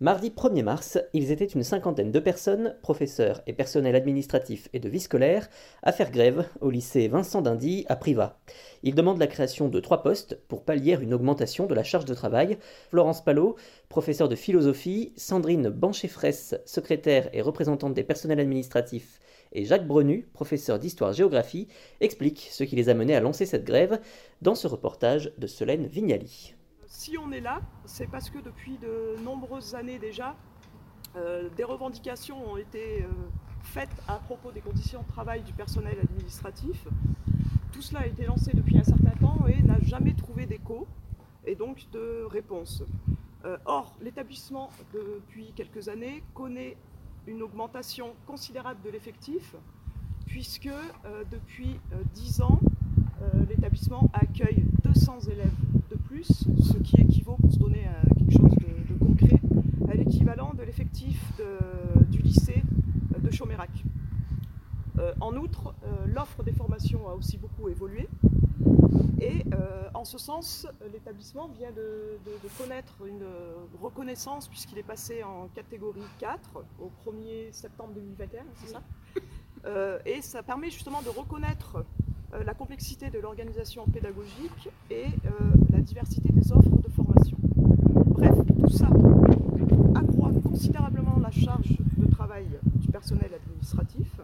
Mardi 1er mars, ils étaient une cinquantaine de personnes, professeurs et personnels administratifs et de vie scolaire, à faire grève au lycée Vincent d'Indy à Privas. Ils demandent la création de 3 postes pour pallier une augmentation de la charge de travail. Florence Palot, professeure de philosophie, Sandrine Banche-Fresse, secrétaire et représentante des personnels administratifs, et Jacques Brenu, professeur d'histoire-géographie, expliquent ce qui les a menés à lancer cette grève dans ce reportage de Solène Vignali. Si on est là, c'est parce que depuis de nombreuses années déjà, des revendications ont été faites à propos des conditions de travail du personnel administratif. Tout cela a été lancé depuis un certain temps et n'a jamais trouvé d'écho et donc de réponse. Or, l'établissement, depuis quelques années, connaît une augmentation considérable de l'effectif, puisque depuis 10 ans, l'établissement accueille 200 élèves de plus, ce qui équivaut, pour se donner quelque chose de concret, à l'équivalent de l'effectif du lycée de Chomérac. En outre, l'offre des formations a aussi beaucoup évolué et en ce sens, l'établissement vient de connaître une reconnaissance puisqu'il est passé en catégorie 4 au 1er septembre 2021, c'est ça ? Et ça permet justement de reconnaître la complexité de l'organisation pédagogique et la diversité des offres de formation. Bref, tout ça accroît considérablement la charge de travail du personnel administratif,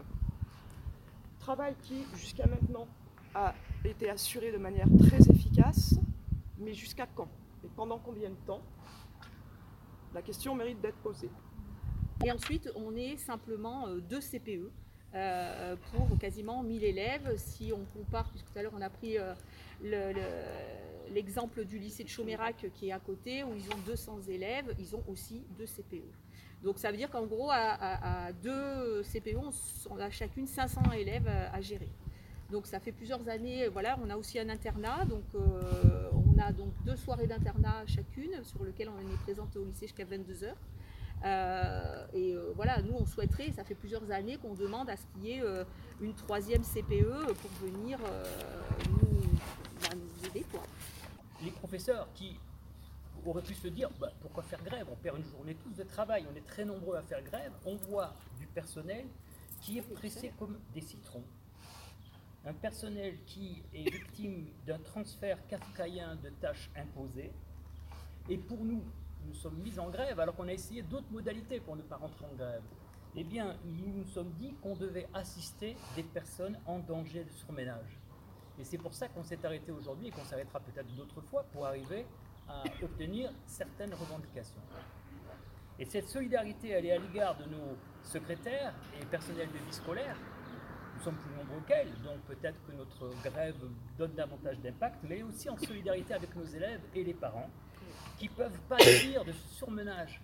travail qui, jusqu'à maintenant, a été assuré de manière très efficace, mais jusqu'à quand et pendant combien de temps ? La question mérite d'être posée. Et ensuite, on est simplement 2 CPE. Pour quasiment 1000 élèves. Si on compare, puisque tout à l'heure on a pris l'exemple du lycée de Chomérac qui est à côté, où ils ont 200 élèves, ils ont aussi 2 CPE. Donc ça veut dire qu'en gros, à 2 CPE, on a chacune 500 élèves à gérer. Donc ça fait plusieurs années, voilà, on a aussi un internat, donc on a donc 2 soirées d'internat chacune, sur lesquelles on est présenté au lycée jusqu'à 22h. Voilà, nous on souhaiterait, ça fait plusieurs années qu'on demande à ce qu'il y ait une 3e CPE pour venir nous aider, quoi. Les professeurs qui auraient pu se dire pourquoi faire grève, on perd une journée tous de travail, on est très nombreux à faire grève, on voit du personnel qui est pressé comme des citrons. Un personnel qui est victime d'un transfert kafkaïen de tâches imposées, et pour nous sommes mis en grève alors qu'on a essayé d'autres modalités pour ne pas rentrer en grève. Eh bien, nous nous sommes dit qu'on devait assister des personnes en danger de surménage. Et c'est pour ça qu'on s'est arrêté aujourd'hui et qu'on s'arrêtera peut-être d'autres fois pour arriver à obtenir certaines revendications. Et cette solidarité, elle est à l'égard de nos secrétaires et personnels de vie scolaire. Nous sommes plus nombreux qu'elles, donc peut-être que notre grève donne davantage d'impact, mais aussi en solidarité avec nos élèves et les parents, qui peuvent pâtir de ce surmenage